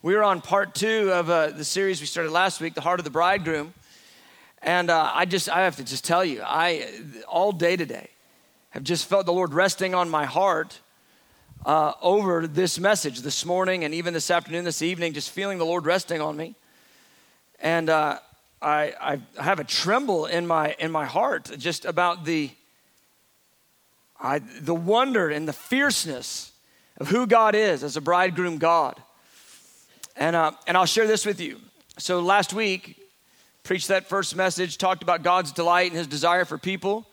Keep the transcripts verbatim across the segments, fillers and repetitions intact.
We were on part two of uh, the series we started last week, The Heart of the Bridegroom, and uh, I just, I have to just tell you, I, all day today, have just felt the Lord resting on my heart uh, over this message this morning and even this afternoon, this evening, just feeling the Lord resting on me, and uh, I, I have a tremble in my, in my heart just about the, I, the wonder and the fierceness of who God is as a bridegroom God. And uh, and I'll share this with you. So last week, preached that first message, talked about God's delight and his desire for people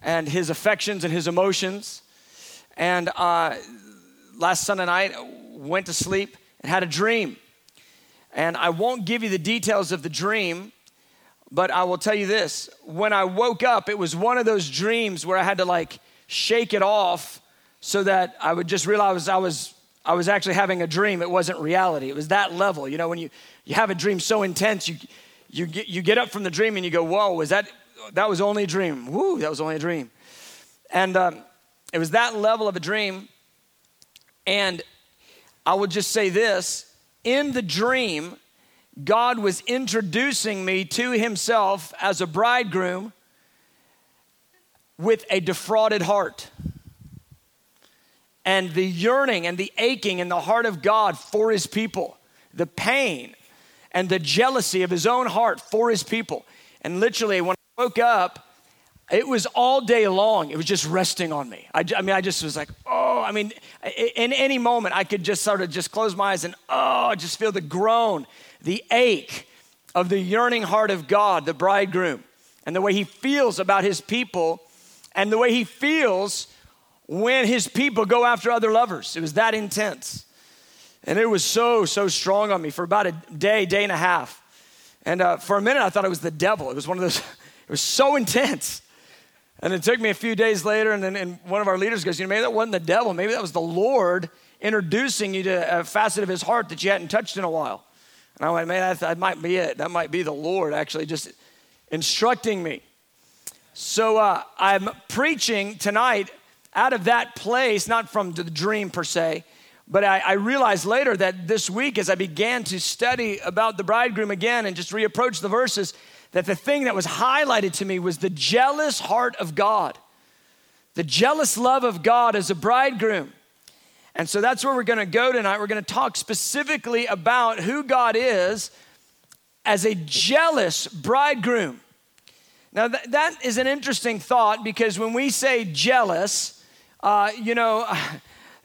and his affections and his emotions. And uh, last Sunday night, went to sleep and had a dream. And I won't give you the details of the dream, but I will tell you this. When I woke up, it was one of those dreams where I had to like shake it off so that I would just realize I was I was actually having a dream. It wasn't reality. It was that level. You know, when you, you have a dream so intense, you you get you get up from the dream and you go, whoa, was that, that was only a dream. Woo, that was only a dream. And um, it was that level of a dream. And I will just say this, in the dream, God was introducing me to himself as a bridegroom with a defrauded heart. And the yearning and the aching in the heart of God for his people. The pain and the jealousy of his own heart for his people. And literally when I woke up, it was all day long. It was just resting on me. I, I mean, I just was like, oh, I mean, in any moment I could just sort of just close my eyes and oh, I just feel the groan, the ache of the yearning heart of God, the bridegroom. And the way he feels about his people and the way he feels when his people go after other lovers. It was that intense. And it was so, so strong on me for about a day, day and a half. And uh, for a minute, I thought it was the devil. It was one of those, it was so intense. And it took me a few days later, and then and one of our leaders goes, you know, maybe that wasn't the devil. Maybe that was the Lord introducing you to a facet of his heart that you hadn't touched in a while. And I went, man, that, that might be it. That might be the Lord actually just instructing me. So uh, I'm preaching tonight out of that place, not from the dream per se, but I, I realized later that this week as I began to study about the bridegroom again and just reapproach the verses, that the thing that was highlighted to me was the jealous heart of God, the jealous love of God as a bridegroom. And so that's where we're gonna go tonight. We're gonna talk specifically about who God is as a jealous bridegroom. Now th- that is an interesting thought because when we say jealous, Uh, you know,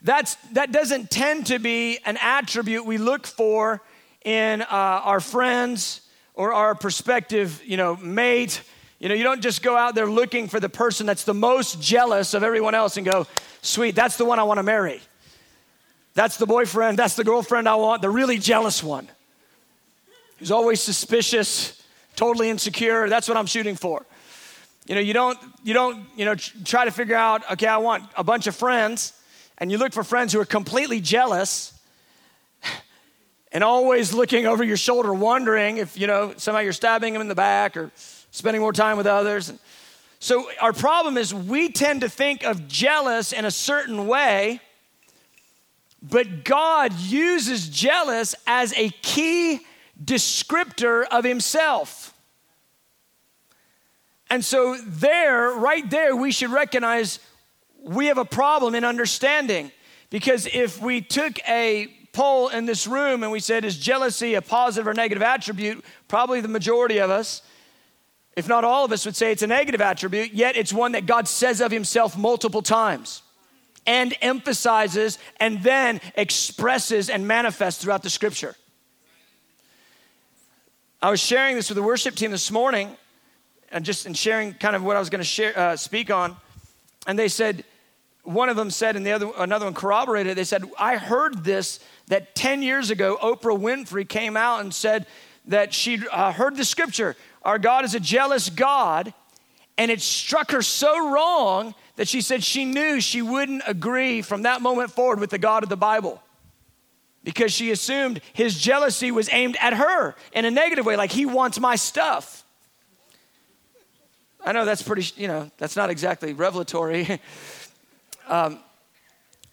that's that doesn't tend to be an attribute we look for in uh, our friends or our prospective, you know, mate. You know, you don't just go out there looking for the person that's the most jealous of everyone else and go, sweet, that's the one I want to marry. That's the boyfriend, that's the girlfriend I want, the really jealous one. Who's always suspicious, totally insecure, that's what I'm shooting for. You know, you don't, you don't, you know, try to figure out, okay, I want a bunch of friends, and you look for friends who are completely jealous and always looking over your shoulder, wondering if, you know, somehow you're stabbing them in the back or spending more time with others. So our problem is we tend to think of jealous in a certain way, but God uses jealous as a key descriptor of himself. And so there, right there, we should recognize we have a problem in understanding, because if we took a poll in this room and we said, is jealousy a positive or negative attribute? Probably the majority of us, if not all of us, would say it's a negative attribute, yet it's one that God says of himself multiple times and emphasizes and then expresses and manifests throughout the scripture. I was sharing this with the worship team this morning, and just in sharing kind of what I was going to share, uh, speak on, and they said, one of them said, and the other, another one corroborated. They said, I heard this that ten years ago, Oprah Winfrey came out and said that she uh, heard the scripture, our God is a jealous God, and it struck her so wrong that she said she knew she wouldn't agree from that moment forward with the God of the Bible, because she assumed his jealousy was aimed at her in a negative way, like he wants my stuff. I know that's pretty, you know, that's not exactly revelatory. um,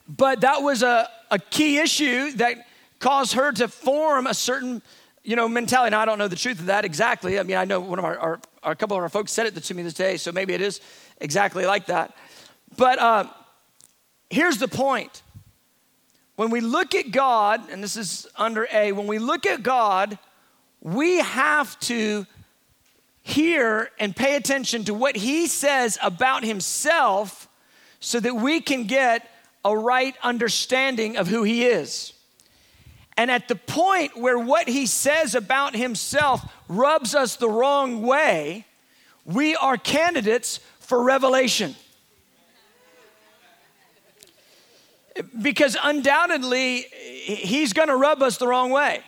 but that was a, a key issue that cause her to form a certain, you know, mentality. Now, I don't know the truth of that exactly. I mean, I know one of our, our, our a couple of our folks said it to me this day, so maybe it is exactly like that. But uh, here's the point. When we look at God, and this is under A, when we look at God, we have to hear and pay attention to what he says about himself so that we can get a right understanding of who he is. And at the point where what he says about himself rubs us the wrong way, we are candidates for revelation. Because undoubtedly, he's going to rub us the wrong way.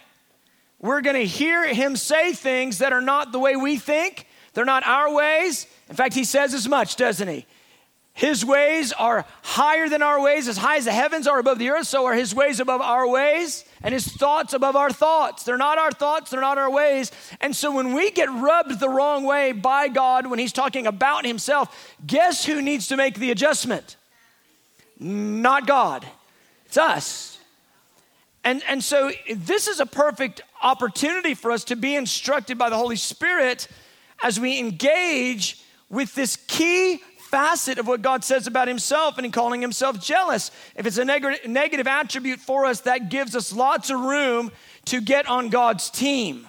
We're going to hear him say things that are not the way we think. They're not our ways. In fact, he says as much, doesn't he? His ways are higher than our ways. As high as the heavens are above the earth, so are his ways above our ways, and his thoughts above our thoughts. They're not our thoughts. They're not our ways. And so when we get rubbed the wrong way by God when he's talking about himself, guess who needs to make the adjustment? Not God. It's us. And, and so this is a perfect opportunity for us to be instructed by the Holy Spirit as we engage with this key facet of what God says about himself, and in calling himself jealous. If it's a neg- negative attribute for us, that gives us lots of room to get on God's team.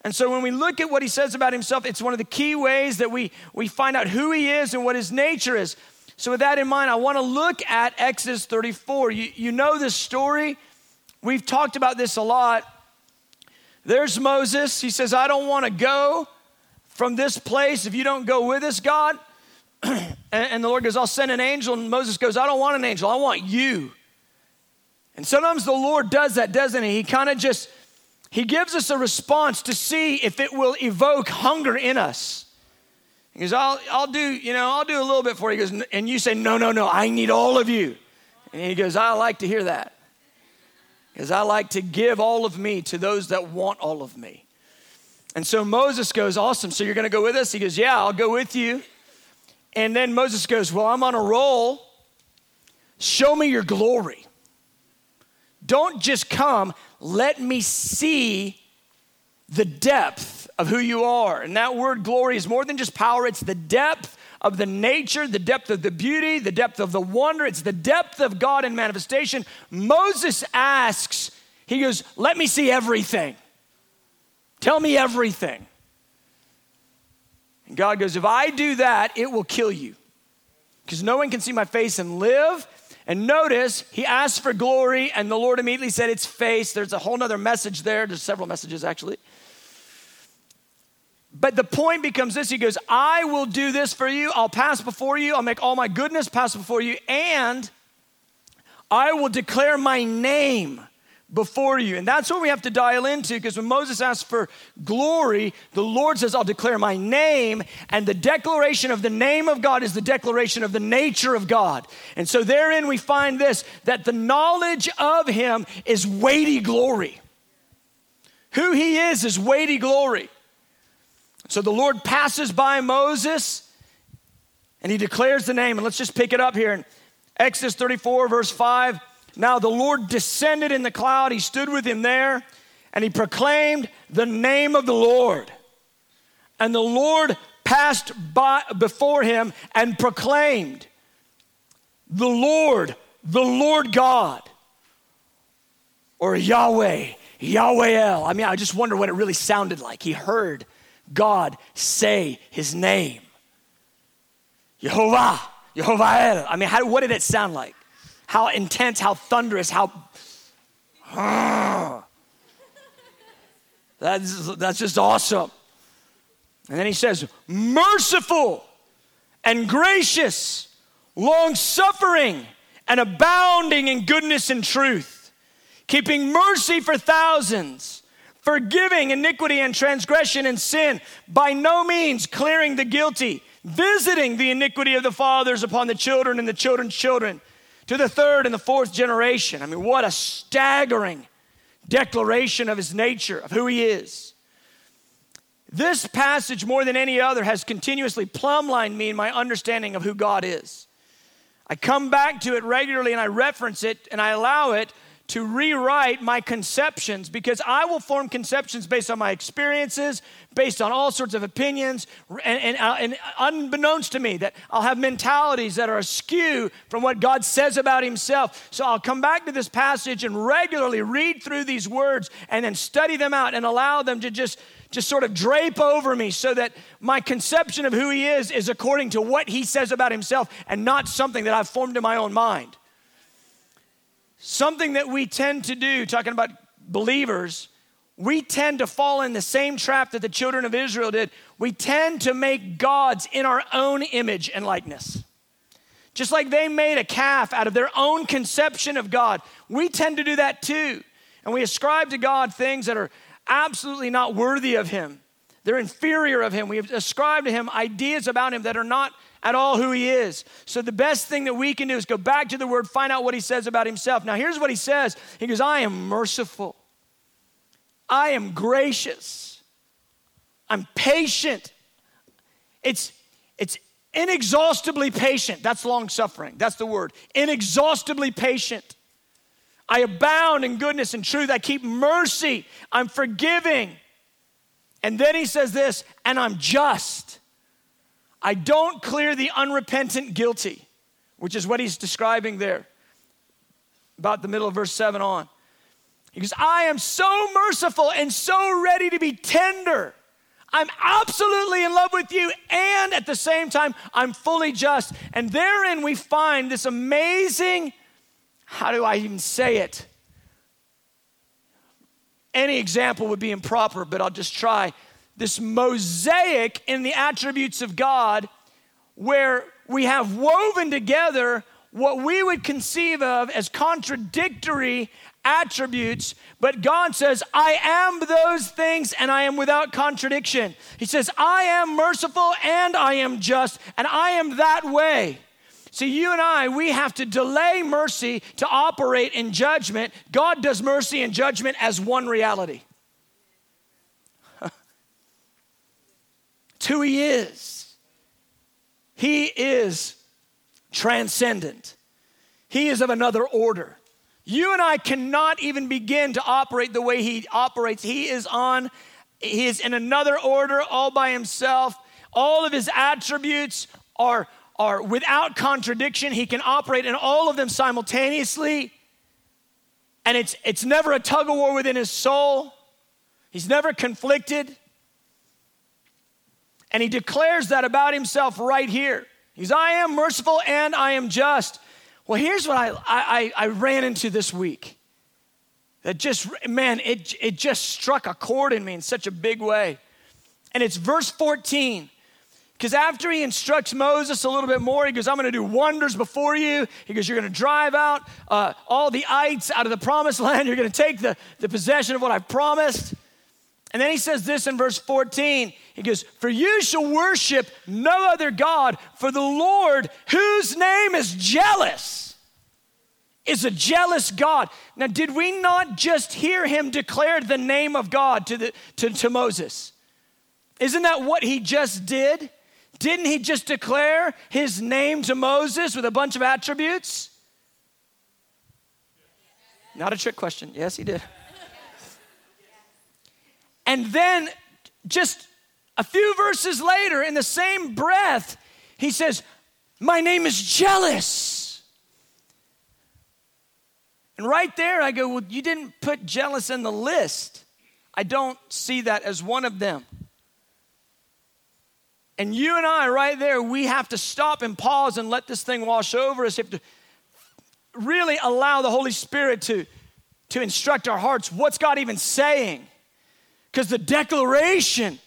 And so when we look at what he says about himself, it's one of the key ways that we, we find out who he is and what his nature is. So with that in mind, I want to look at Exodus thirty-four. You, you know this story. We've talked about this a lot. There's Moses. He says, I don't want to go from this place if you don't go with us, God. And the Lord goes, I'll send an angel. And Moses goes, I don't want an angel. I want you. And sometimes the Lord does that, doesn't he? He kind of just, he gives us a response to see if it will evoke hunger in us. He goes, I'll, I'll do, you know, I'll do a little bit for you. He goes, and you say, no, no, no, I need all of you. And he goes, I like to hear that. Because I like to give all of me to those that want all of me. And so Moses goes, awesome, so you're going to go with us? He goes, yeah, I'll go with you. And then Moses goes, well, I'm on a roll. Show me your glory. Don't just come. Let me see the depth of who you are. And that word glory is more than just power. It's the depth of the nature, the depth of the beauty, the depth of the wonder. It's the depth of God in manifestation. Moses asks, he goes, let me see everything. Tell me everything. And God goes, if I do that, it will kill you, because no one can see my face and live. And notice, he asked for glory, and the Lord immediately said it's face. There's a whole nother message there. There's several messages, actually. But the point becomes this. He goes, I will do this for you. I'll pass before you. I'll make all my goodness pass before you. And I will declare my name before you. And that's what we have to dial into, because when Moses asked for glory, the Lord says, I'll declare my name. And the declaration of the name of God is the declaration of the nature of God. And so therein we find this, that the knowledge of him is weighty glory. Who he is is weighty glory. So the Lord passes by Moses and he declares the name. And let's just pick it up here in Exodus thirty-four, verse five. Now the Lord descended in the cloud. He stood with him there and he proclaimed the name of the Lord. And the Lord passed by before him and proclaimed, the Lord, the Lord God, or Yahweh, Yahweh El. I mean, I just wonder what it really sounded like. He heard God say his name. Jehovah, Jehovah El. I mean, how, what did it sound like? How intense, how thunderous, how... Uh, that's, that's just awesome. And then he says, merciful and gracious, long-suffering and abounding in goodness and truth, keeping mercy for thousands, forgiving iniquity and transgression and sin, by no means clearing the guilty, visiting the iniquity of the fathers upon the children and the children's children, to the third and the fourth generation. I mean, what a staggering declaration of his nature, of who he is. This passage, more than any other, has continuously plumb-lined me in my understanding of who God is. I come back to it regularly and I reference it and I allow it to rewrite my conceptions, because I will form conceptions based on my experiences, based on all sorts of opinions, and, and, and unbeknownst to me that I'll have mentalities that are askew from what God says about himself. So I'll come back to this passage and regularly read through these words and then study them out and allow them to just just sort of drape over me, so that my conception of who he is is according to what he says about himself and not something that I've formed in my own mind. Something that we tend to do, talking about believers, we tend to fall in the same trap that the children of Israel did. We tend to make gods in our own image and likeness. Just like they made a calf out of their own conception of God, we tend to do that too. And we ascribe to God things that are absolutely not worthy of him. They're inferior of him. We have ascribed to him ideas about him that are not at all who he is. So the best thing that we can do is go back to the word, find out what he says about himself. Now here's what he says. He goes, I am merciful. I am gracious. I'm patient. It's, it's inexhaustibly patient. That's long suffering. That's the word. Inexhaustibly patient. I abound in goodness and truth. I keep mercy. I'm forgiving. And then he says this, and I'm just. I don't clear the unrepentant guilty, which is what he's describing there, about the middle of verse seven on. He goes, I am so merciful and so ready to be tender. I'm absolutely in love with you, and at the same time, I'm fully just. And therein we find this amazing, how do I even say it? Any example would be improper, but I'll just try. This mosaic in the attributes of God, where we have woven together what we would conceive of as contradictory attributes, but God says, I am those things and I am without contradiction. He says, I am merciful and I am just, and I am that way. See, you and I, we have to delay mercy to operate in judgment. God does mercy and judgment as one reality. It's who he is. He is transcendent. He is of another order. You and I cannot even begin to operate the way he operates. He is on, he is in another order all by himself. All of his attributes are Are without contradiction. He can operate in all of them simultaneously. And it's, it's never a tug of war within his soul. He's never conflicted. And he declares that about himself right here. He's, I am merciful and I am just. Well, here's what I, I, I ran into this week. That just, man, it, it just struck a chord in me in such a big way. And it's verse fourteen. Because after he instructs Moses a little bit more, he goes, I'm going to do wonders before you. He goes, you're going to drive out uh, all the ites out of the promised land. You're going to take the, the possession of what I've promised. And then he says this in verse fourteen. He goes, for you shall worship no other God, for the Lord, whose name is jealous, is a jealous God. Now, did we not just hear him declare the name of God to, the, to, to Moses? Isn't that what he just did? Didn't he just declare his name to Moses with a bunch of attributes? Not a trick question. Yes, he did. And then just a few verses later, in the same breath, he says, my name is jealous. And right there I go, well, you didn't put jealous in the list. I don't see that as one of them. And you and I right there, we have to stop and pause and let this thing wash over us. We have to really allow the Holy Spirit to, to instruct our hearts. What's God even saying? Because the declaration,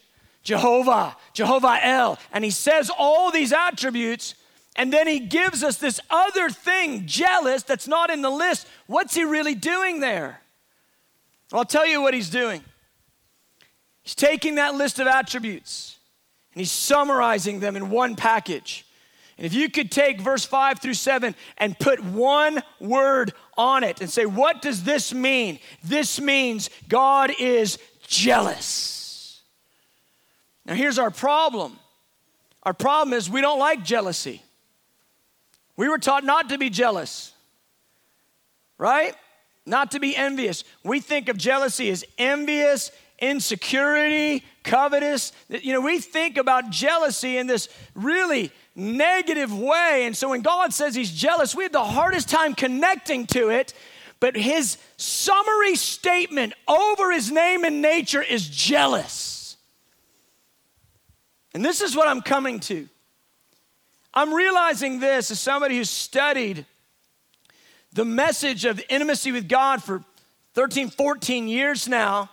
Jehovah, Jehovah El, and he says all these attributes, and then he gives us this other thing, jealous, that's not in the list. What's he really doing there? I'll tell you what he's doing. He's taking that list of attributes. And he's summarizing them in one package. And if you could take verse five through seven and put one word on it and say, what does this mean? This means God is jealous. Now here's our problem. Our problem is we don't like jealousy. We were taught not to be jealous, right? Not to be envious. We think of jealousy as envious, insecurity, covetous. You know, we think about jealousy in this really negative way. And so when God says he's jealous, we have the hardest time connecting to it. But his summary statement over his name and nature is jealous. And this is what I'm coming to. I'm realizing this as somebody who's studied the message of intimacy with God for thirteen, fourteen years now,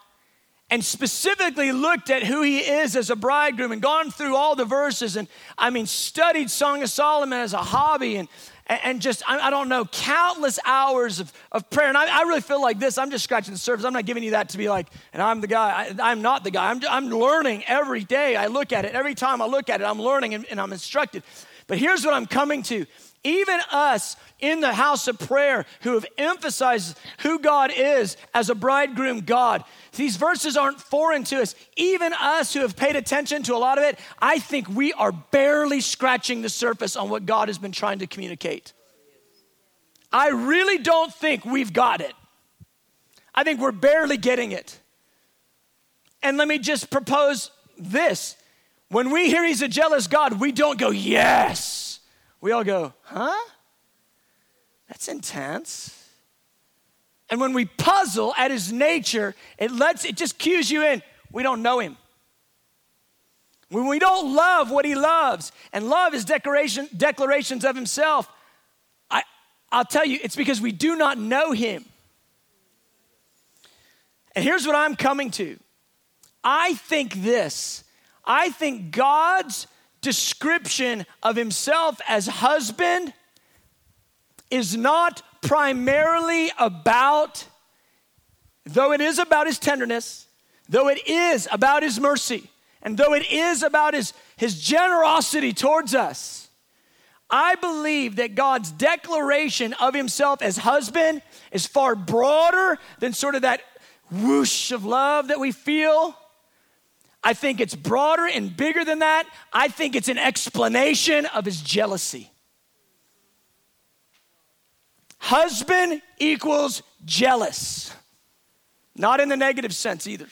and specifically looked at who he is as a bridegroom and gone through all the verses and, I mean, studied Song of Solomon as a hobby and and just, I don't know, countless hours of, of prayer. And I, I really feel like this. I'm just scratching the surface. I'm not giving you that to be like, and I'm the guy. I, I'm not the guy. I'm, I'm learning every day. I look at it. Every time I look at it, I'm learning and, and I'm instructed. But here's what I'm coming to. Even us in the house of prayer who have emphasized who God is as a bridegroom God, these verses aren't foreign to us. Even us who have paid attention to a lot of it, I think we are barely scratching the surface on what God has been trying to communicate. I really don't think we've got it. I think we're barely getting it. And let me just propose this. When we hear he's a jealous God, we don't go, yes. We all go, huh? That's intense. And when we puzzle at his nature, it lets it just cues you in. We don't know him. When we don't love what he loves, and love is declaration, declarations of himself, I, I'll tell you, it's because we do not know him. And here's what I'm coming to. I think this. I think God's description of himself as husband is not primarily about, though it is about his tenderness, though it is about his mercy, and though it is about his, his generosity towards us. I believe that God's declaration of himself as husband is far broader than sort of that whoosh of love that we feel. I think it's broader and bigger than that. I think it's an explanation of his jealousy. Husband equals jealous. Not in the negative sense either.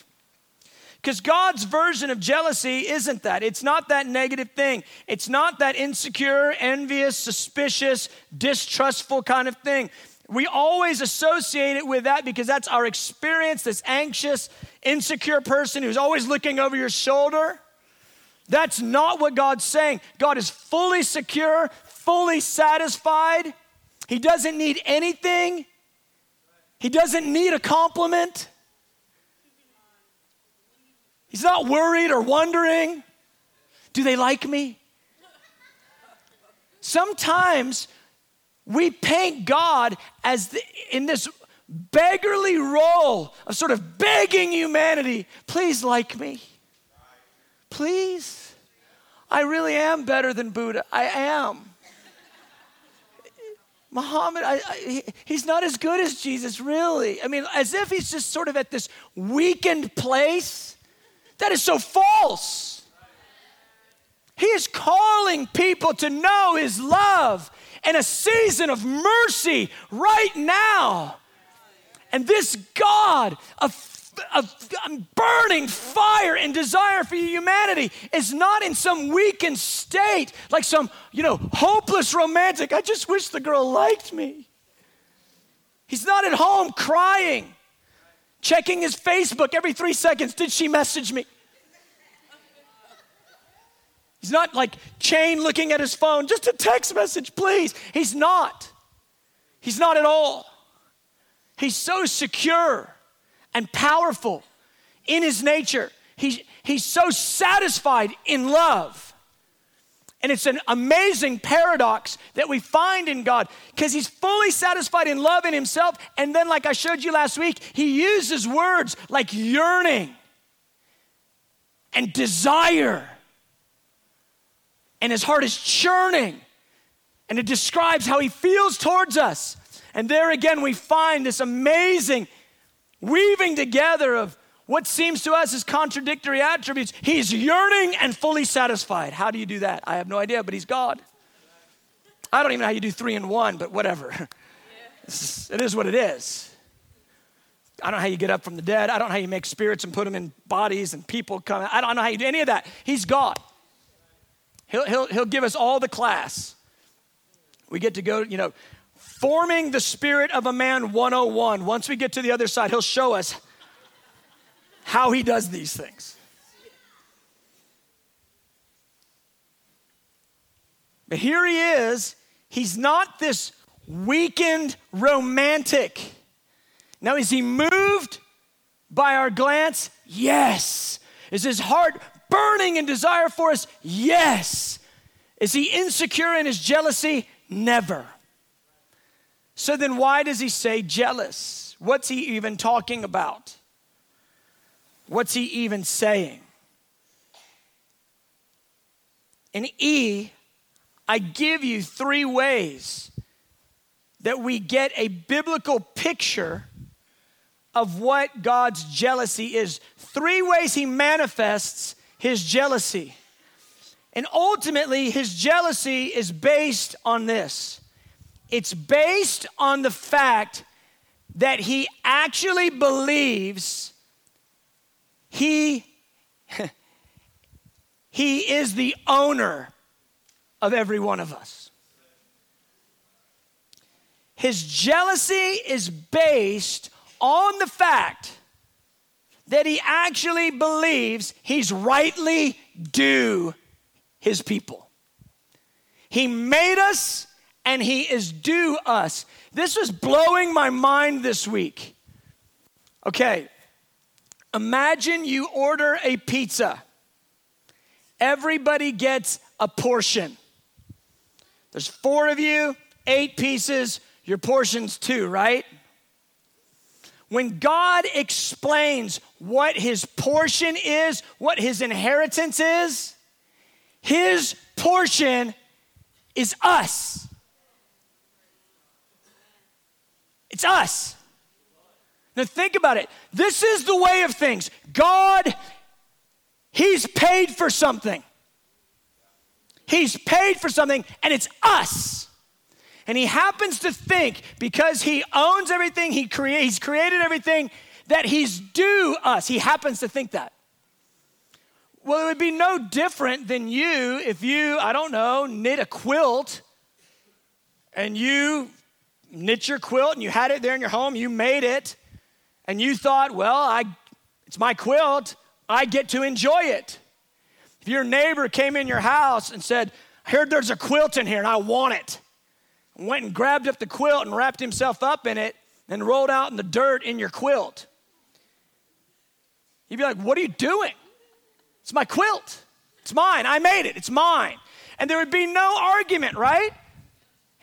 Because God's version of jealousy isn't that. It's not that negative thing. It's not that insecure, envious, suspicious, distrustful kind of thing. We always associate it with that because that's our experience, this anxious, insecure person who's always looking over your shoulder. That's not what God's saying. God is fully secure, fully satisfied. He doesn't need anything. He doesn't need a compliment. He's not worried or wondering, do they like me? Sometimes we paint God as the, in this beggarly role of sort of begging humanity, please like me. Please. I really am better than Buddha. I am. Muhammad, I, I, he's not as good as Jesus, really. I mean, as if he's just sort of at this weakened place. That is so false. He is calling people to know his love and a season of mercy right now. And this God of, of burning fire and desire for humanity is not in some weakened state, like some, you know, hopeless romantic, I just wish the girl liked me. He's not at home crying, checking his Facebook every three seconds. Did she message me? He's not like Chain looking at his phone, just a text message, please. He's not. He's not at all. He's so secure and powerful in his nature. He's, he's so satisfied in love. And it's an amazing paradox that we find in God because he's fully satisfied in love in himself. And then, like I showed you last week, he uses words like yearning and desire. And his heart is churning. And it describes how he feels towards us. And there again, we find this amazing weaving together of what seems to us as contradictory attributes. He's yearning and fully satisfied. How do you do that? I have no idea, but he's God. I don't even know how you do three in one, but whatever. Yeah. It is what it is. I don't know how you get up from the dead. I don't know how you make spirits and put them in bodies and people come. I don't know how you do any of that. He's God. He'll, he'll, he'll give us all the class. We get to go, you know, forming the spirit of a man one oh one. Once we get to the other side, he'll show us how he does these things. But here he is. He's not this weakened romantic. Now, is he moved by our glance? Yes. Is his heart burning in desire for us? Yes. Is he insecure in his jealousy? Never. So then why does he say jealous? What's he even talking about? What's he even saying? In E, I give you three ways that we get a biblical picture of what God's jealousy is. Three ways he manifests his jealousy. And ultimately, his jealousy is based on this. It's based on the fact that he actually believes he, he is the owner of every one of us. His jealousy is based on the fact that he actually believes he's rightly due his people. He made us and he is due us. This was blowing my mind this week. Okay, imagine you order a pizza. Everybody gets a portion. There's four of you, eight pieces, your portion's two, right? When God explains what his portion is, what his inheritance is, his portion is us. It's us. Now think about it. This is the way of things. God, he's paid for something. He's paid for something, and it's us. And he happens to think, because he owns everything, he crea- he's created everything, that he's due us. He happens to think that. Well, it would be no different than you if you, I don't know, knit a quilt, and you knit your quilt, and you had it there in your home, you made it, and you thought, well, I, it's my quilt, I get to enjoy it. If your neighbor came in your house and said, I heard there's a quilt in here, and I want it, went and grabbed up the quilt and wrapped himself up in it and rolled out in the dirt in your quilt. You'd be like, what are you doing? It's my quilt. It's mine. I made it. It's mine. And there would be no argument, right?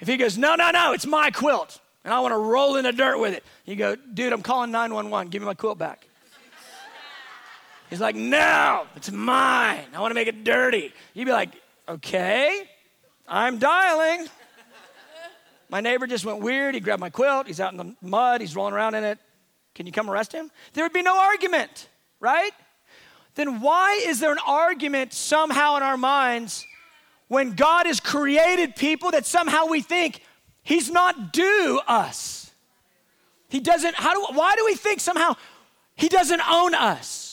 If he goes, no, no, no, it's my quilt, and I want to roll in the dirt with it. You go, dude, I'm calling nine one one. Give me my quilt back. He's like, no, it's mine. I want to make it dirty. You'd be like, okay, I'm dialing. My neighbor just went weird. He grabbed my quilt. He's out in the mud. He's rolling around in it. Can you come arrest him? There would be no argument, right? Then why is there an argument somehow in our minds when God has created people that somehow we think he's not due us? He doesn't, how do, why do we think somehow he doesn't own us?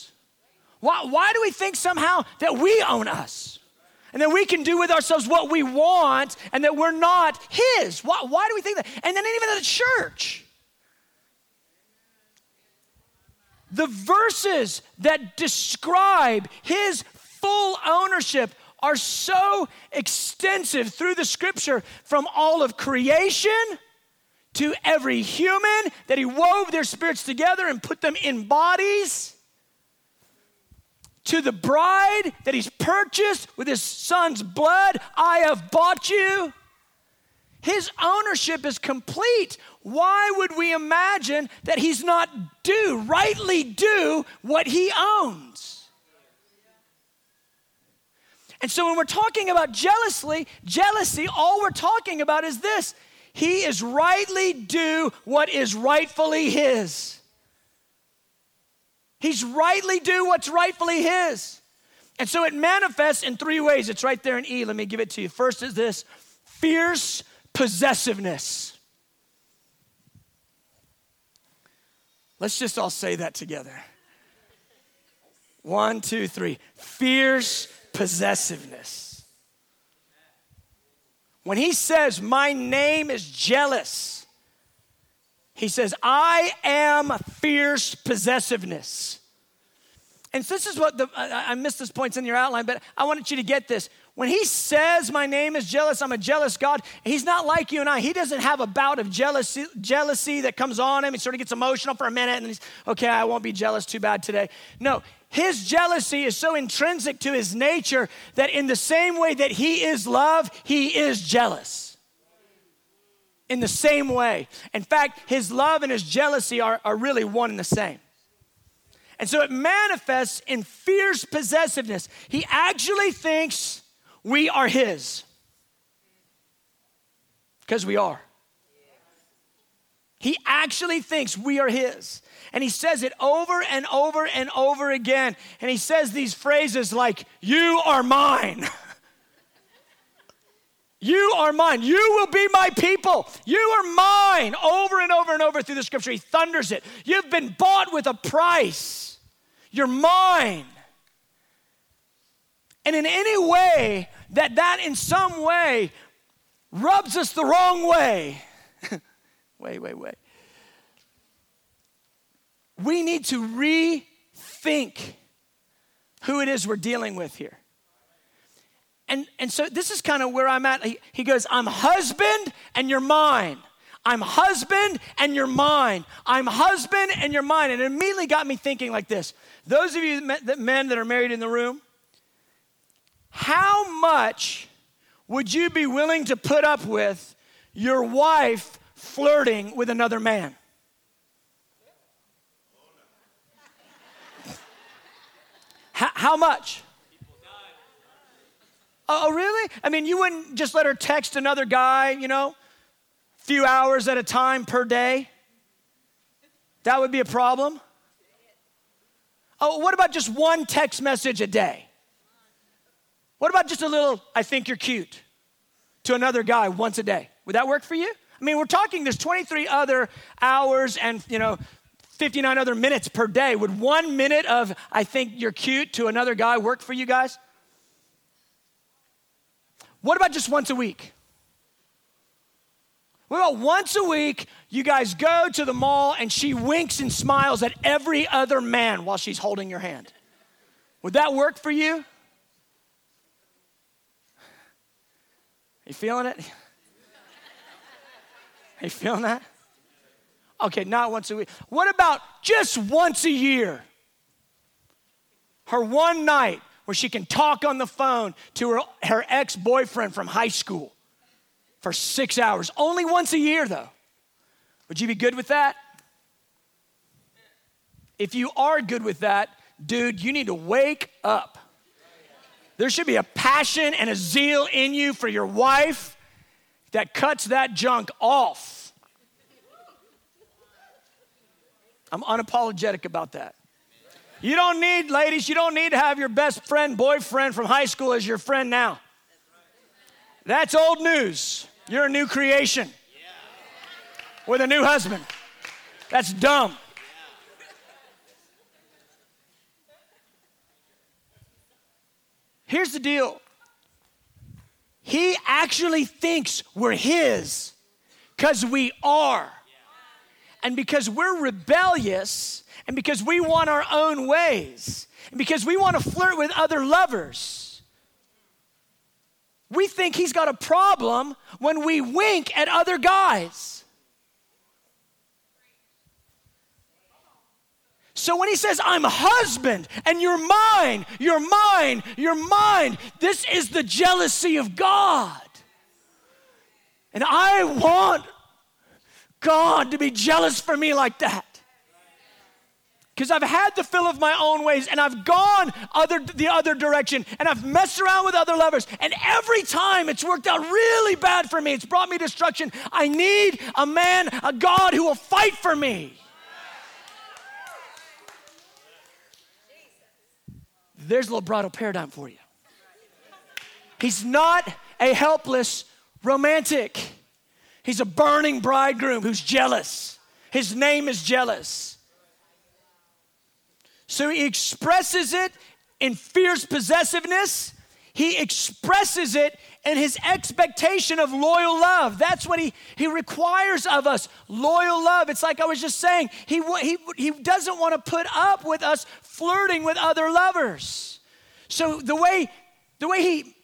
Why, why do we think somehow that we own us? And that we can do with ourselves what we want and that we're not his. Why, why do we think that? And then even in the church. The verses that describe his full ownership are so extensive through the scripture, from all of creation to every human, that he wove their spirits together and put them in bodies, to the bride that he's purchased with his son's blood. I have bought you. His ownership is complete. Why would we imagine that he's not due, rightly due, what he owns? And so when we're talking about jealousy, jealousy, all we're talking about is this. He is rightly due what is rightfully his. He's rightly due what's rightfully his. And so it manifests in three ways. It's right there in E. Let me give it to you. First is this: fierce possessiveness. Let's just all say that together. One, two, three. Fierce possessiveness. When he says, my name is jealous, he says, I am fierce possessiveness. And so this is what the, I, I missed this point in your outline, but I wanted you to get this. When he says, my name is jealous, I'm a jealous God, he's not like you and I. He doesn't have a bout of jealousy jealousy that comes on him. He sort of gets emotional for a minute and he's, okay, I won't be jealous too bad today. No, his jealousy is so intrinsic to his nature that in the same way that he is love, he is jealous. In the same way. In fact, his love and his jealousy are, are really one and the same. And so it manifests in fierce possessiveness. He actually thinks we are his, because we are. He actually thinks we are his. And he says it over and over and over again. And he says these phrases like, you are mine. You are mine. You will be my people. You are mine. Over and over and over through the scripture. He thunders it. You've been bought with a price. You're mine. And in any way that that in some way rubs us the wrong way. Wait, wait, wait. We need to rethink who it is we're dealing with here. And and so this is kind of where I'm at. He, he goes, I'm husband and you're mine. I'm husband and you're mine. I'm husband and you're mine. And it immediately got me thinking like this. Those of you that men that are married in the room, how much would you be willing to put up with your wife flirting with another man? How, how much? Oh, really? I mean, you wouldn't just let her text another guy, you know, a few hours at a time per day? That would be a problem. Oh, what about just one text message a day? What about just a little, I think you're cute, to another guy once a day? Would that work for you? I mean, we're talking there's twenty-three other hours and, you know, fifty-nine other minutes per day. Would one minute of, I think you're cute, to another guy work for you guys? What about just once a week? What about once a week, you guys go to the mall and she winks and smiles at every other man while she's holding your hand? Would that work for you? You feeling it? Are you feeling that? Okay, not once a week. What about just once a year? Her one night where she can talk on the phone to her, her ex-boyfriend from high school for six hours. Only once a year, though. Would you be good with that? If you are good with that, dude, you need to wake up. There should be a passion and a zeal in you for your wife that cuts that junk off. I'm unapologetic about that. You don't need, ladies, you don't need to have your best friend, boyfriend from high school as your friend now. That's old news. You're a new creation with a new husband. That's dumb. Here's the deal. He actually thinks we're his because we are. And because we're rebellious and because we want our own ways and because we want to flirt with other lovers, we think he's got a problem when we wink at other guys. So when he says, I'm husband and you're mine, you're mine, you're mine, this is the jealousy of God. And I want God to be jealous for me like that. Because I've had the fill of my own ways and I've gone other, the other direction and I've messed around with other lovers. And every time it's worked out really bad for me. It's brought me destruction. I need a man, a God who will fight for me. There's a vibrato paradigm for you. He's not a helpless romantic. He's a burning bridegroom who's jealous. His name is jealous. So he expresses it in fierce possessiveness. He expresses it in his expectation of loyal love. That's what he, he requires of us, loyal love. It's like I was just saying, he, he, he doesn't want to put up with us flirting with other lovers. So the way, the way he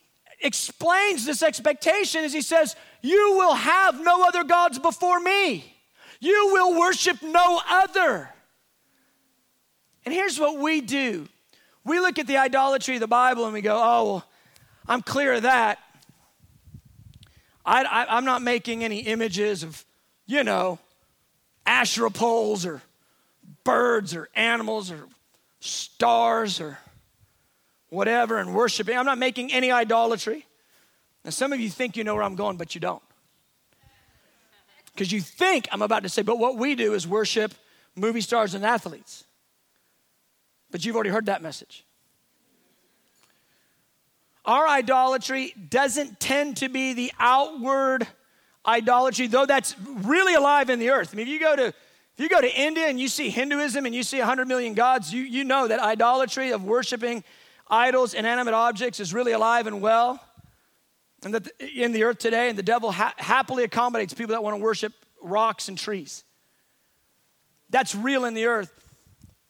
explains this expectation is he says, you will have no other gods before me. You will worship no other. And here's what we do. We look at the idolatry of the Bible and we go, oh, well, I'm clear of that. I, I, I'm not making any images of, you know, Asherah poles or birds or animals or stars or whatever and worshiping. I'm not making any idolatry. Now, some of you think you know where I'm going, but you don't. Because you think I'm about to say, but what we do is worship movie stars and athletes. But you've already heard that message. Our idolatry doesn't tend to be the outward idolatry, though that's really alive in the earth. I mean, if you go to, if you go to India and you see Hinduism and you see one hundred million gods, you, you know that idolatry of worshiping idols, inanimate objects is really alive and well and that the, in the earth today, and the devil ha- happily accommodates people that want to worship rocks and trees. That's real in the earth.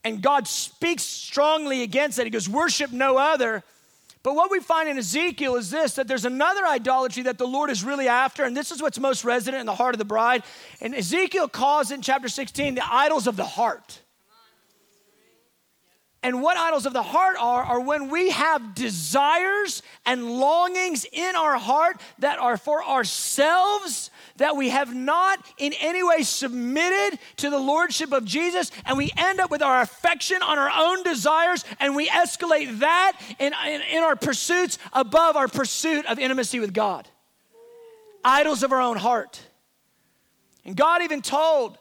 And God speaks strongly against that. He goes, worship no other. But what we find in Ezekiel is this, that there's another idolatry that the Lord is really after, and this is what's most resonant in the heart of the bride. And Ezekiel calls in chapter sixteen the idols of the heart. And what idols of the heart are, are when we have desires and longings in our heart that are for ourselves, that we have not in any way submitted to the lordship of Jesus, and we end up with our affection on our own desires, and we escalate that in, in, in our pursuits above our pursuit of intimacy with God. Idols of our own heart. And God even told,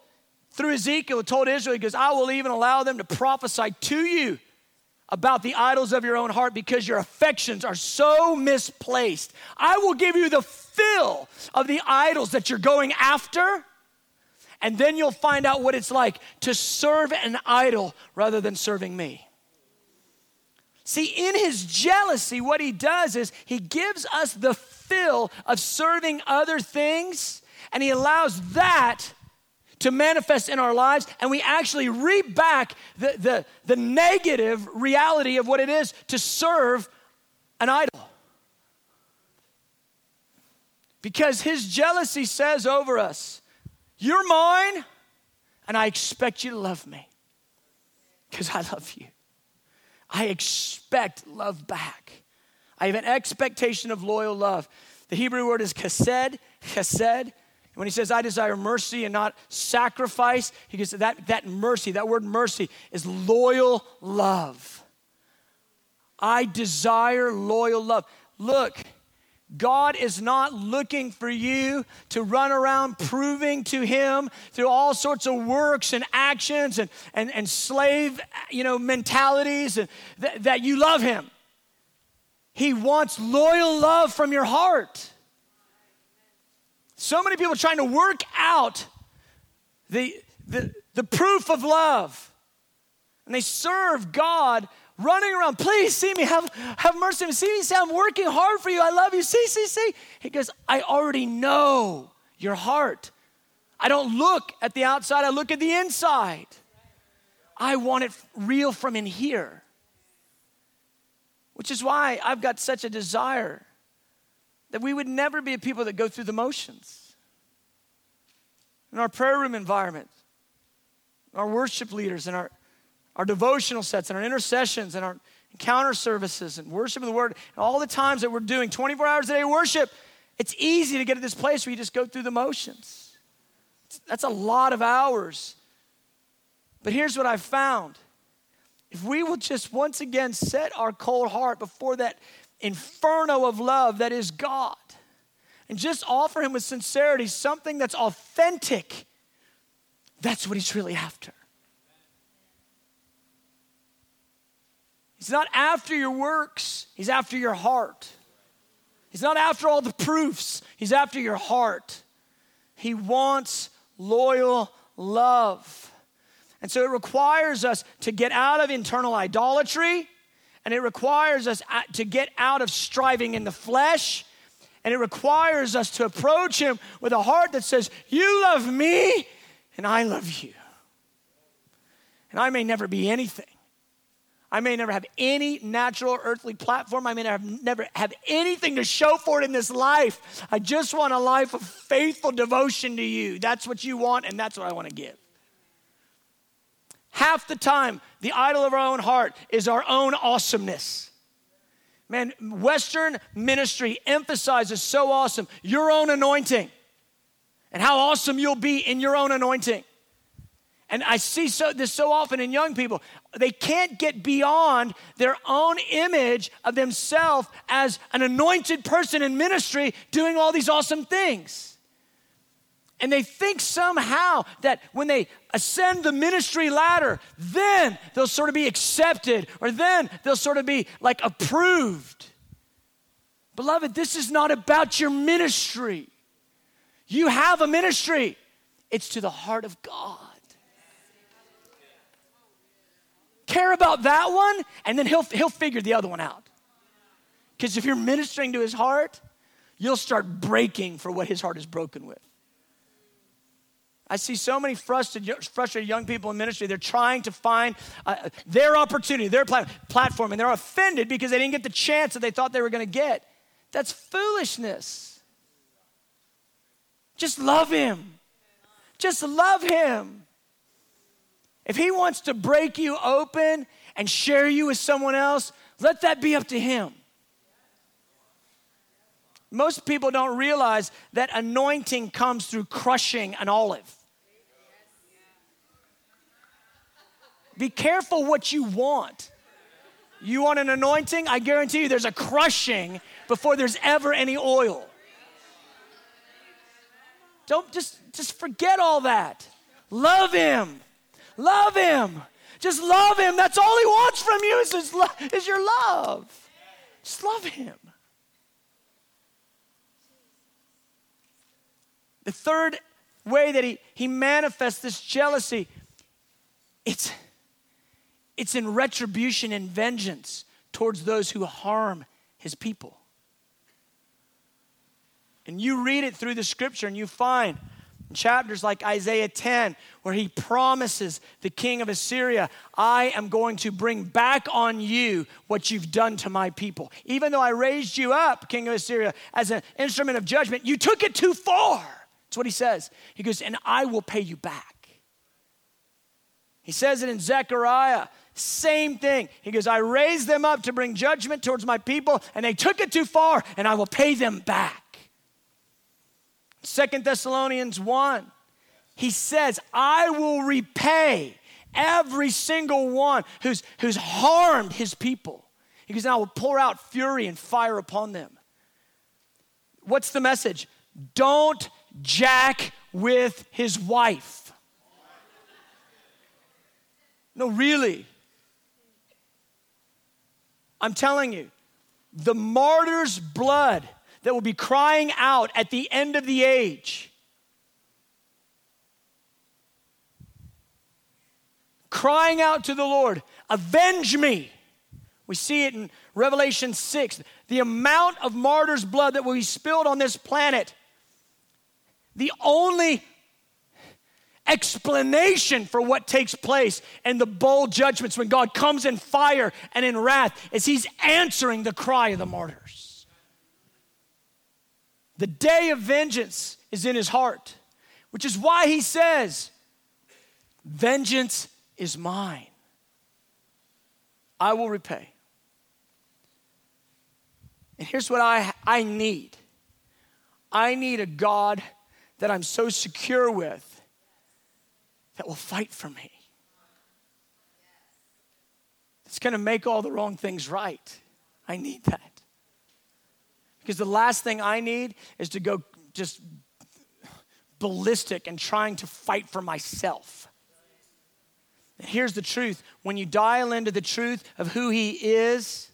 through Ezekiel, told Israel, he goes, I will even allow them to prophesy to you about the idols of your own heart because your affections are so misplaced. I will give you the fill of the idols that you're going after, and then you'll find out what it's like to serve an idol rather than serving me. See, in his jealousy, what he does is he gives us the fill of serving other things, and he allows that to manifest in our lives, and we actually reap back the, the, the negative reality of what it is to serve an idol. Because his jealousy says over us, you're mine, and I expect you to love me, because I love you. I expect love back. I have an expectation of loyal love. The Hebrew word is chesed, chesed. When he says, I desire mercy and not sacrifice, he goes, that, that mercy, that word mercy is loyal love. I desire loyal love. Look, God is not looking for you to run around proving to him through all sorts of works and actions and, and, and slave, you know, mentalities and th- that you love him. He wants loyal love from your heart. So many people trying to work out the, the, the proof of love. And they serve God running around. Please see me, have, have mercy on me. See me, say I'm working hard for you. I love you. See, see, see. He goes, I already know your heart. I don't look at the outside. I look at the inside. I want it real from in here. Which is why I've got such a desire that we would never be a people that go through the motions. In our prayer room environment, our worship leaders, and our, our devotional sets, and our intercessions, and our encounter services, and worship of the word, and all the times that we're doing twenty-four hours a day worship, it's easy to get to this place where you just go through the motions. That's a lot of hours. But here's what I've found. If we will just once again set our cold heart before that inferno of love that is God, and just offer him with sincerity something that's authentic, that's what he's really after. He's not after your works, he's after your heart. He's not after all the proofs, he's after your heart. He wants loyal love. And so it requires us to get out of internal idolatry, and it requires us to get out of striving in the flesh, and it requires us to approach him with a heart that says, you love me and I love you. And I may never be anything. I may never have any natural earthly platform. I may never have, never have anything to show for it in this life. I just want a life of faithful devotion to you. That's what you want, and that's what I want to give. Half the time, the idol of our own heart is our own awesomeness. Man, Western ministry emphasizes so awesome your own anointing and how awesome you'll be in your own anointing. And I see so, this so often in young people. They can't get beyond their own image of themselves as an anointed person in ministry doing all these awesome things. And they think somehow that when they ascend the ministry ladder, then they'll sort of be accepted, or then they'll sort of be like approved. Beloved, this is not about your ministry. You have a ministry. It's to the heart of God. Care about that one, and then he'll, he'll figure the other one out. Because if you're ministering to his heart, you'll start breaking for what his heart is broken with. I see so many frustrated, frustrated young people in ministry. They're trying to find uh, their opportunity, their plat- platform, and they're offended because they didn't get the chance that they thought they were going to get. That's foolishness. Just love him. Just love him. If he wants to break you open and share you with someone else, let that be up to him. Most people don't realize that anointing comes through crushing an olive. Be careful what you want. You want an anointing? I guarantee you there's a crushing before there's ever any oil. Don't just, just forget all that. Love him. Love him. Just love him. That's all he wants from you is, his lo- is your love. Just love him. The third way that he, he manifests this jealousy, it's, it's in retribution and vengeance towards those who harm his people. And you read it through the scripture and you find chapters like Isaiah ten, where he promises the king of Assyria, I am going to bring back on you what you've done to my people. Even though I raised you up, king of Assyria, as an instrument of judgment, you took it too far. That's what he says. He goes, and I will pay you back. He says it in Zechariah, same thing. He goes, I raised them up to bring judgment towards my people, and they took it too far, and I will pay them back. Second Thessalonians one, he says, I will repay every single one who's, who's harmed his people. He goes, I will pour out fury and fire upon them. What's the message? Don't jack with his wife. No, really. I'm telling you, the martyr's blood that will be crying out at the end of the age. Crying out to the Lord, avenge me. We see it in Revelation six. The amount of martyrs' blood that will be spilled on this planet. The only explanation for what takes place in the bold judgments when God comes in fire and in wrath is he's answering the cry of the martyrs. The day of vengeance is in his heart, which is why he says, vengeance is mine. I will repay. And here's what I, I need. I need a God that I'm so secure with that will fight for me. It's going to make all the wrong things right. I need that. Because the last thing I need is to go just ballistic and trying to fight for myself. And here's the truth. When you dial into the truth of who he is,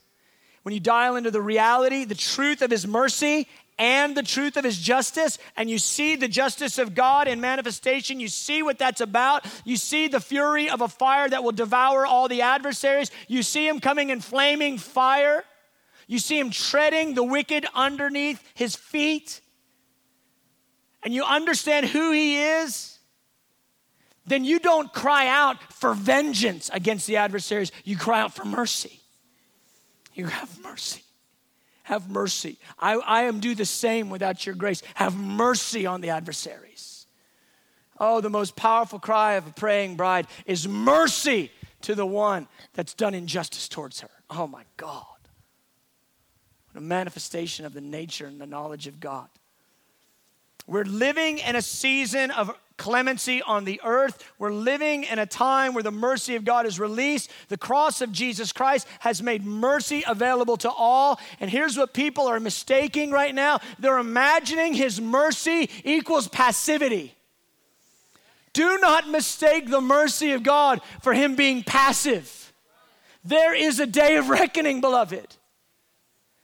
when you dial into the reality, the truth of his mercy and the truth of his justice, and you see the justice of God in manifestation. You see what that's about. You see the fury of a fire that will devour all the adversaries. You see him coming in flaming fire. You see him treading the wicked underneath his feet. And you understand who he is. Then you don't cry out for vengeance against the adversaries. You cry out for mercy. You have mercy. Have mercy. I, I am do the same without your grace. Have mercy on the adversaries. Oh, the most powerful cry of a praying bride is mercy to the one that's done injustice towards her. Oh my God. What a manifestation of the nature and the knowledge of God. We're living in a season of clemency on the earth. We're living in a time where the mercy of God is released. The cross of Jesus Christ has made mercy available to all. And here's what people are mistaking right now. They're imagining his mercy equals passivity. Do not mistake the mercy of God for him being passive. There is a day of reckoning, beloved.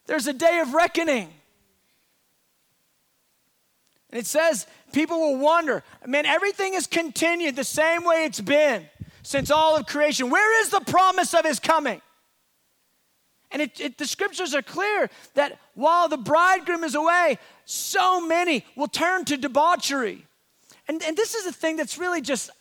There's a day of reckoning. And it says, people will wonder, man, everything has continued the same way it's been since all of creation. Where is the promise of his coming? And it, it, the scriptures are clear that while the bridegroom is away, so many will turn to debauchery. And, and this is a thing that's really just,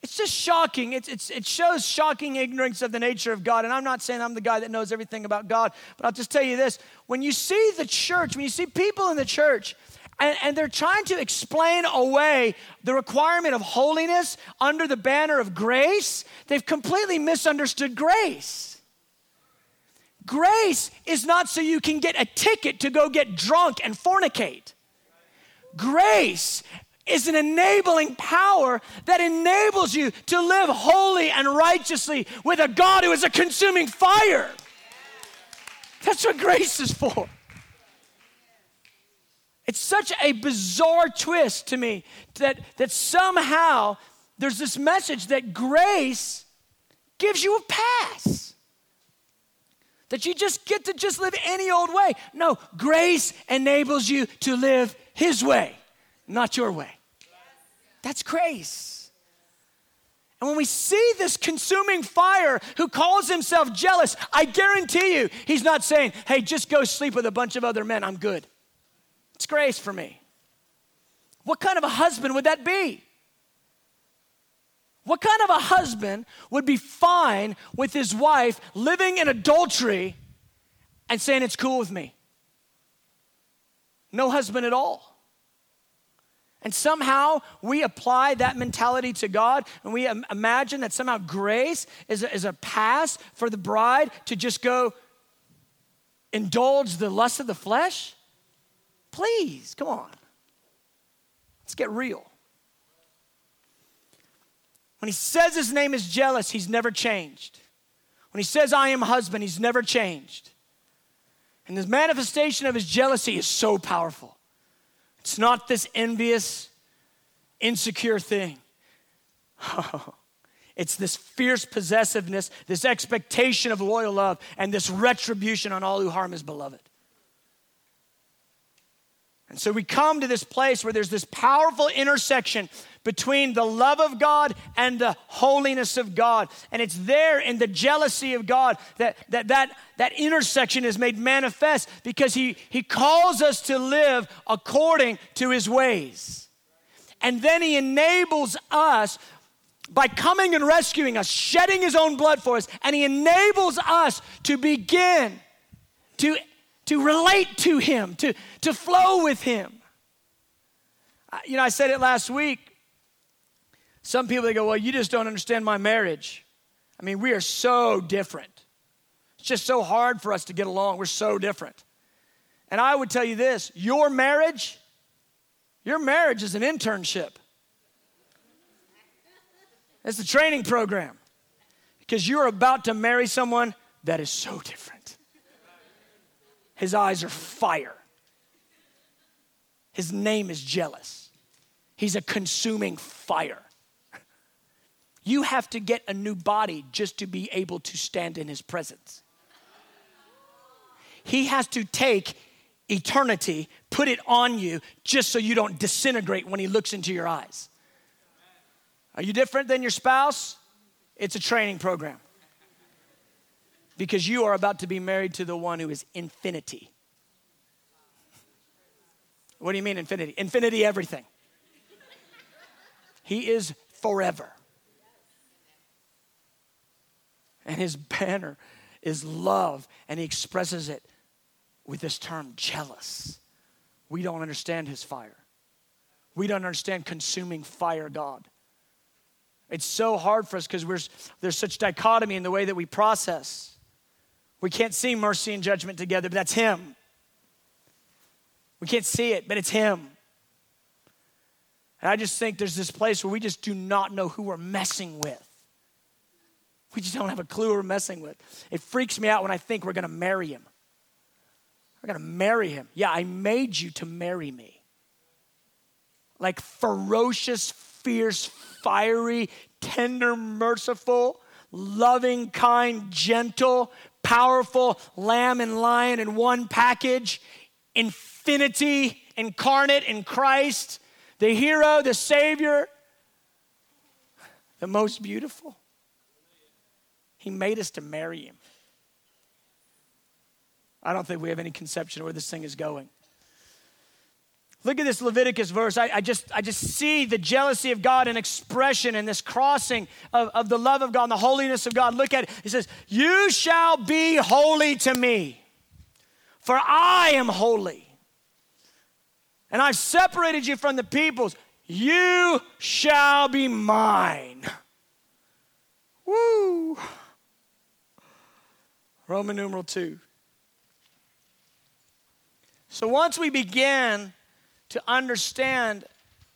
it's just shocking. It, it's, it shows shocking ignorance of the nature of God. And I'm not saying I'm the guy that knows everything about God, but I'll just tell you this. When you see the church, when you see people in the church, And, and they're trying to explain away the requirement of holiness under the banner of grace, they've completely misunderstood grace. Grace is not so you can get a ticket to go get drunk and fornicate. Grace is an enabling power that enables you to live holy and righteously with a God who is a consuming fire. That's what grace is for. It's such a bizarre twist to me that, that somehow there's this message that grace gives you a pass, that you just get to just live any old way. No, grace enables you to live his way, not your way. That's grace. And when we see this consuming fire who calls himself jealous, I guarantee you he's not saying, hey, just go sleep with a bunch of other men, I'm good. It's grace for me. What kind of a husband would that be? What kind of a husband would be fine with his wife living in adultery and saying it's cool with me? No husband at all. And somehow we apply that mentality to God and we imagine that somehow grace is a, is a pass for the bride to just go indulge the lust of the flesh? Please, come on. Let's get real. When he says his name is jealous, he's never changed. When he says I am husband, he's never changed. And this manifestation of his jealousy is so powerful. It's not this envious, insecure thing. Oh, it's this fierce possessiveness, this expectation of loyal love, and this retribution on all who harm his beloved. And so we come to this place where there's this powerful intersection between the love of God and the holiness of God. And it's there in the jealousy of God that that, that, that intersection is made manifest because he, he calls us to live according to his ways. And then he enables us by coming and rescuing us, shedding his own blood for us, and he enables us to begin to to relate to him, to, to flow with him. You know, I said it last week. Some people, they go, well, you just don't understand my marriage. I mean, we are so different. It's just so hard for us to get along. We're so different. And I would tell you this, your marriage, your marriage is an internship. It's a training program because you're about to marry someone that is so different. His eyes are fire. His name is jealous. He's a consuming fire. You have to get a new body just to be able to stand in his presence. He has to take eternity, put it on you just so you don't disintegrate when he looks into your eyes. Are you different than your spouse? It's a training program. Because you are about to be married to the one who is infinity. What do you mean infinity? Infinity everything. He is forever. And his banner is love, and he expresses it with this term, jealous. We don't understand his fire. We don't understand consuming fire God. It's so hard for us because we're there's such dichotomy in the way that we process. We can't see mercy and judgment together, but that's him. We can't see it, but it's him. And I just think there's this place where we just do not know who we're messing with. We just don't have a clue who we're messing with. It freaks me out when I think we're going to marry him. We're going to marry him. Yeah, I made you to marry me. Like ferocious, fierce, fiery, tender, merciful, loving, kind, gentle, powerful, lamb and lion in one package, infinity incarnate in Christ, the hero, the savior, the most beautiful. He made us to marry him. I don't think we have any conception of where this thing is going. Look at this Leviticus verse. I, I, just, I just see the jealousy of God in expression and this crossing of, of the love of God and the holiness of God. Look at it. It says, "You shall be holy to me, for I am holy. And I've separated you from the peoples. You shall be mine." Woo! Roman numeral two. So once we begin to understand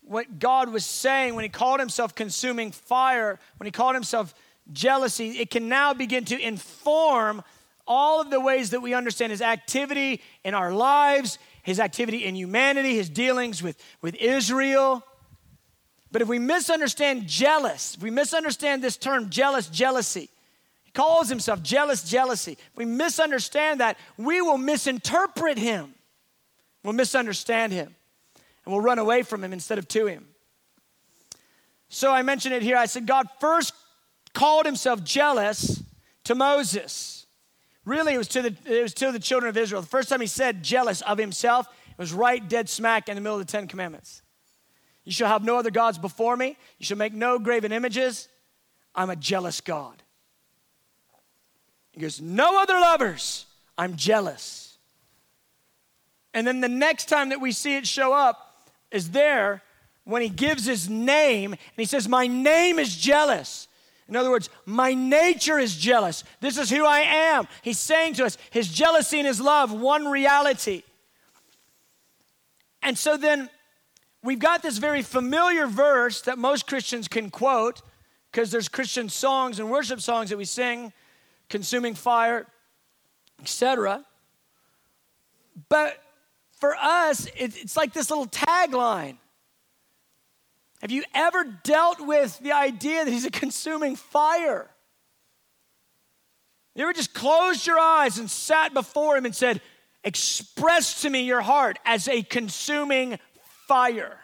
what God was saying when he called himself consuming fire, when he called himself jealousy, it can now begin to inform all of the ways that we understand his activity in our lives, his activity in humanity, his dealings with, with Israel. But if we misunderstand jealous, if we misunderstand this term jealous, jealousy, he calls himself jealous, jealousy. If we misunderstand that, we will misinterpret him. We'll misunderstand him, and we'll run away from him instead of to him. So I mentioned it here. I said God first called himself jealous to Moses. Really, it was to the, it was to the children of Israel. The first time he said jealous of himself, it was right dead smack in the middle of the Ten Commandments. "You shall have no other gods before me. You shall make no graven images. I'm a jealous God." He goes, "No other lovers. I'm jealous." And then the next time that we see it show up is there when he gives his name, and he says, "My name is jealous." In other words, my nature is jealous. This is who I am. He's saying to us, his jealousy and his love, one reality. And so then we've got this very familiar verse that most Christians can quote because there's Christian songs and worship songs that we sing, consuming fire, et cetera. But for us, it's like this little tagline. Have you ever dealt with the idea that he's a consuming fire? You ever just closed your eyes and sat before him and said, "Express to me your heart as a consuming fire"?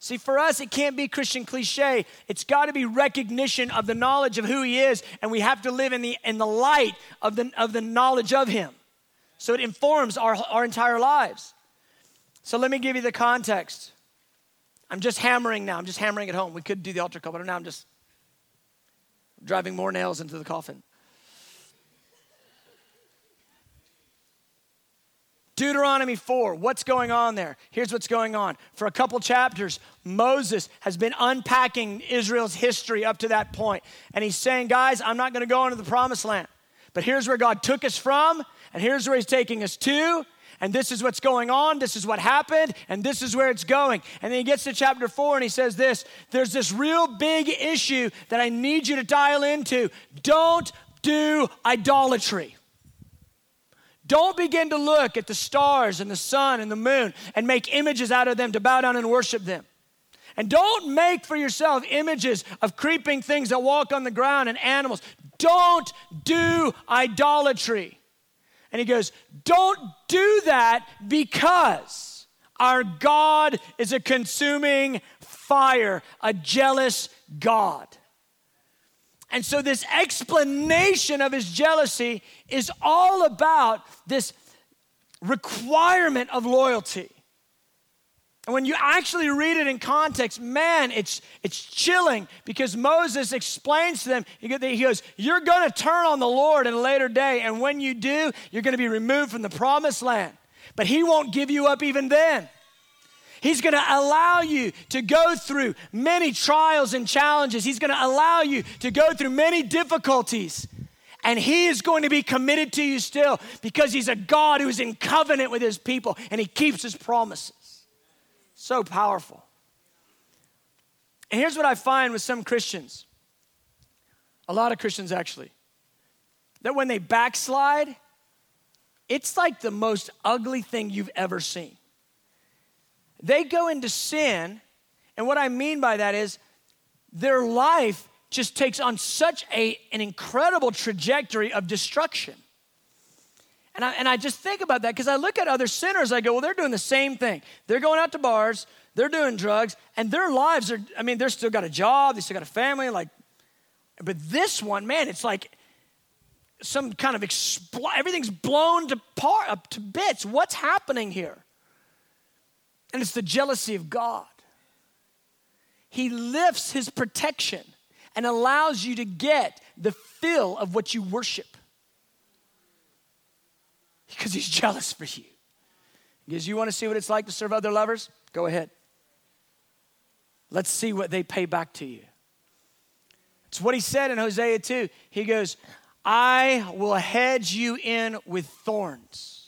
See, for us, it can't be Christian cliche. It's got to be recognition of the knowledge of who he is, and we have to live in the in the light of the, of the knowledge of him. So it informs our, our entire lives. So let me give you the context. I'm just hammering now. I'm just hammering it home. We could do the altar call, but now I'm just driving more nails into the coffin. Deuteronomy four, what's going on there? Here's what's going on. For a couple chapters, Moses has been unpacking Israel's history up to that point. And he's saying, "Guys, I'm not going to go into the promised land. But here's where God took us from, and here's where he's taking us to, and this is what's going on, this is what happened, and this is where it's going." And then he gets to chapter four and he says this, "There's this real big issue that I need you to dial into. Don't do idolatry. Don't begin to look at the stars and the sun and the moon and make images out of them to bow down and worship them. And don't make for yourself images of creeping things that walk on the ground and animals. Don't do idolatry." And he goes, don't do that because our God is a consuming fire, a jealous God. And so this explanation of his jealousy is all about this requirement of loyalty. And when you actually read it in context, man, it's it's chilling because Moses explains to them, he goes, you're going to turn on the Lord in a later day, and when you do, you're going to be removed from the promised land. But he won't give you up even then. He's going to allow you to go through many trials and challenges. He's going to allow you to go through many difficulties. And he is going to be committed to you still because he's a God who is in covenant with his people and he keeps his promises. So powerful. And here's what I find with some Christians, a lot of Christians actually, that when they backslide, it's like the most ugly thing you've ever seen. They go into sin, and what I mean by that is their life just takes on such a, an incredible trajectory of destruction. And I, and I just think about that because I look at other sinners, I go, well, they're doing the same thing. They're going out to bars, they're doing drugs, and their lives are, I mean, they're still got a job, they still got a family, like, but this one, man, it's like some kind of, expl- everything's blown to, par- up to bits. What's happening here? And it's the jealousy of God. He lifts his protection and allows you to get the fill of what you worship because he's jealous for you. Because you want to see what it's like to serve other lovers? Go ahead. Let's see what they pay back to you. It's what he said in Hosea two. He goes, I will hedge you in with thorns.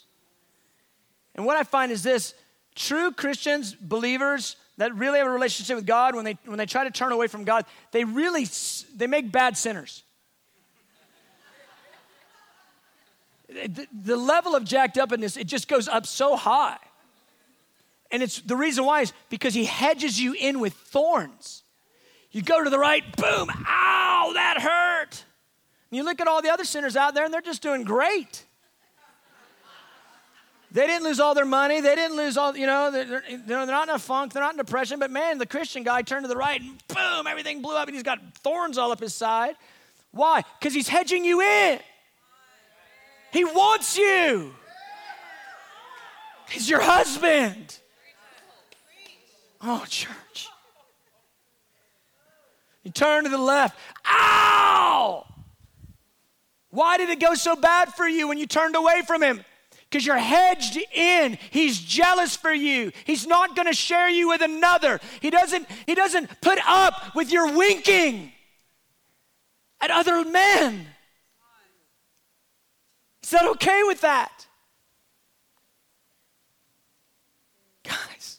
And what I find is this, true Christians, believers that really have a relationship with God, when they when they try to turn away from God, they really, they make bad sinners. the, the level of jacked upness, it just goes up so high. And it's the reason why is because he hedges you in with thorns. You go to the right, boom, ow, that hurt. And you look at all the other sinners out there and they're just doing great. They didn't lose all their money. They didn't lose all, you know, they're, they're not in a funk. They're not in depression. But man, the Christian guy turned to the right and boom, everything blew up and he's got thorns all up his side. Why? Because he's hedging you in. He wants you. He's your husband. Oh, church. You turn to the left. Ow! Why did it go so bad for you when you turned away from him? Because you're hedged in. He's jealous for you. He's not going to share you with another. He doesn't, he doesn't put up with your winking at other men. He's not okay with that. Guys,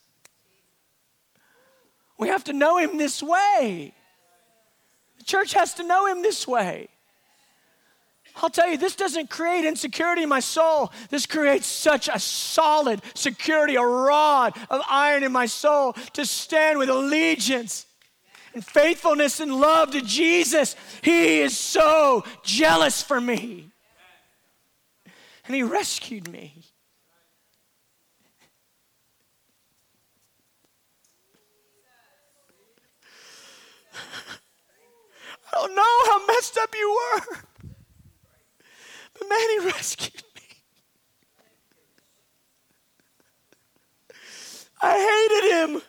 we have to know him this way. The church has to know him this way. I'll tell you, this doesn't create insecurity in my soul. This creates such a solid security, a rod of iron in my soul to stand with allegiance and faithfulness and love to Jesus. He is so jealous for me. And he rescued me. I don't know how messed up you were. But man, he rescued me. I hated him.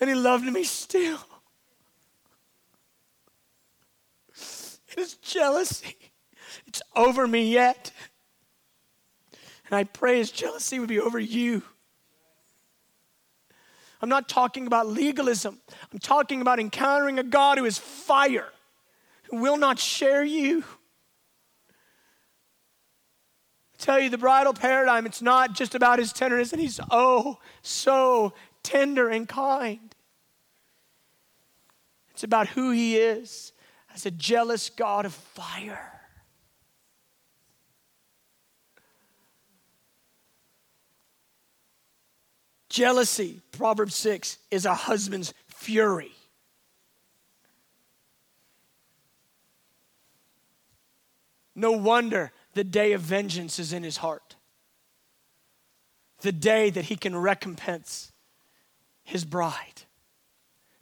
And he loved me still. It is jealousy. It's over me yet. And I pray his jealousy would be over you. I'm not talking about legalism. I'm talking about encountering a God who is fire, who will not share you. I tell you, the bridal paradigm, it's not just about his tenderness, and he's oh, so tender and kind. It's about who he is as a jealous God of fire. Jealousy, Proverbs six, is a husband's fury. No wonder the day of vengeance is in his heart. The day that he can recompense his bride.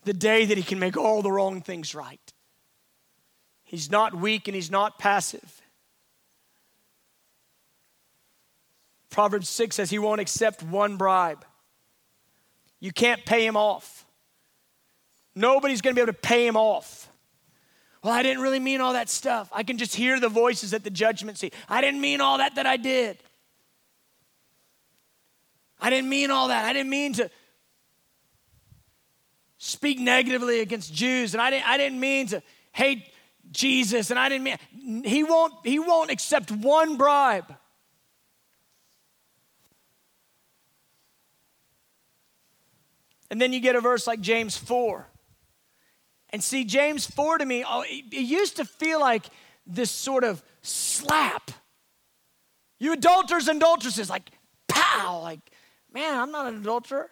The day that he can make all the wrong things right. He's not weak and he's not passive. Proverbs six says he won't accept one bribe. You can't pay him off. Nobody's going to be able to pay him off. Well, I didn't really mean all that stuff. I can just hear the voices at the judgment seat. I didn't mean all that that I did. I didn't mean all that. I didn't mean to speak negatively against Jews. And I didn't, I didn't mean to hate Jesus. And I didn't mean, he won't, he won't accept one bribe. And then you get a verse like James four. And see, James four to me, oh, it, it used to feel like this sort of slap. You adulterers and adulteresses, like, pow, like, man, I'm not an adulterer.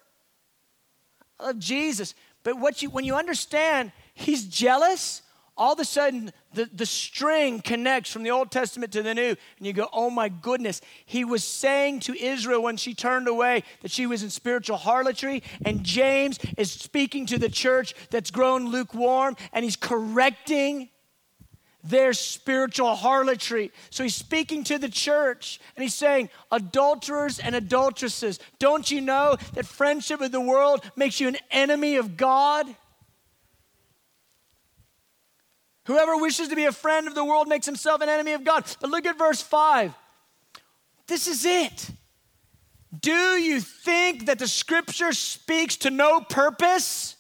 I love Jesus. But what you, when you understand he's jealous, all of a sudden the, the string connects from the Old Testament to the New. And you go, oh my goodness. He was saying to Israel when she turned away that she was in spiritual harlotry. And James is speaking to the church that's grown lukewarm. And he's correcting their spiritual harlotry. So he's speaking to the church and he's saying, adulterers and adulteresses, don't you know that friendship with the world makes you an enemy of God? Whoever wishes to be a friend of the world makes himself an enemy of God. But look at verse five. This is it. Do you think that the scripture speaks to no purpose?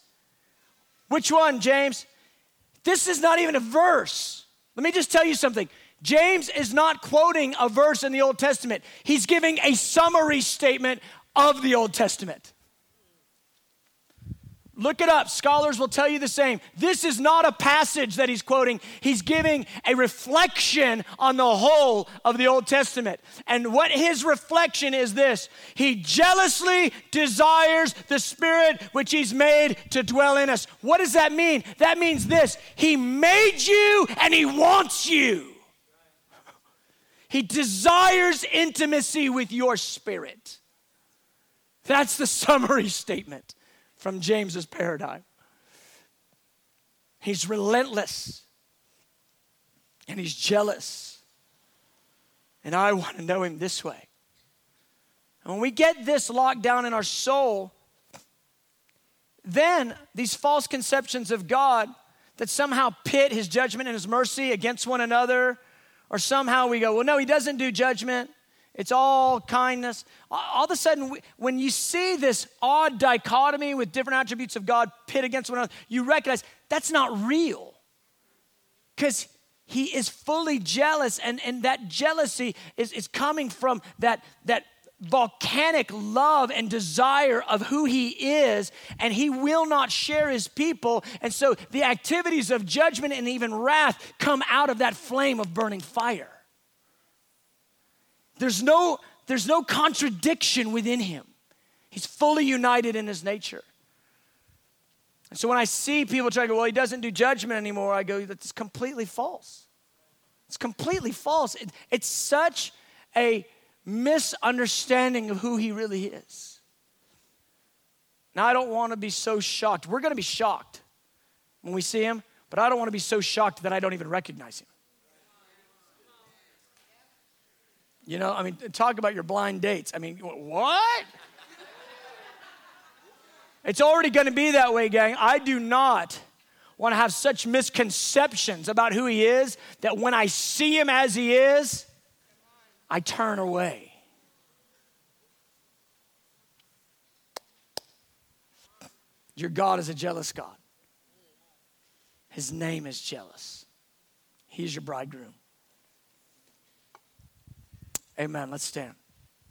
Which one, James? This is not even a verse. Let me just tell you something. James is not quoting a verse in the Old Testament. He's giving a summary statement of the Old Testament. Look it up. Scholars will tell you the same. This is not a passage that he's quoting. He's giving a reflection on the whole of the Old Testament. And what his reflection is this. He jealously desires the Spirit which he's made to dwell in us. What does that mean? That means this. He made you and he wants you. He desires intimacy with your spirit. That's the summary statement from James's paradigm. He's relentless and he's jealous. And I want to know him this way. And when we get this locked down in our soul, then these false conceptions of God that somehow pit his judgment and his mercy against one another, or somehow we go, well, no, he doesn't do judgment. It's all kindness. All of a sudden, we, when you see this odd dichotomy with different attributes of God pit against one another, you recognize that's not real. Because he is fully jealous, and, and that jealousy is, is coming from that, that volcanic love and desire of who he is, and he will not share his people. And so the activities of judgment and even wrath come out of that flame of burning fire. There's no, there's no contradiction within him. He's fully united in his nature. And so when I see people try to go, well, he doesn't do judgment anymore, I go, that's completely false. It's completely false. It, it's such a misunderstanding of who he really is. Now, I don't want to be so shocked. We're going to be shocked when we see him, but I don't want to be so shocked that I don't even recognize him. You know, I mean, talk about your blind dates. I mean, what? It's already going to be that way, gang. I do not want to have such misconceptions about who he is that when I see him as he is, I turn away. Your God is a jealous God. His name is jealous. He's your bridegroom. Amen. Let's stand.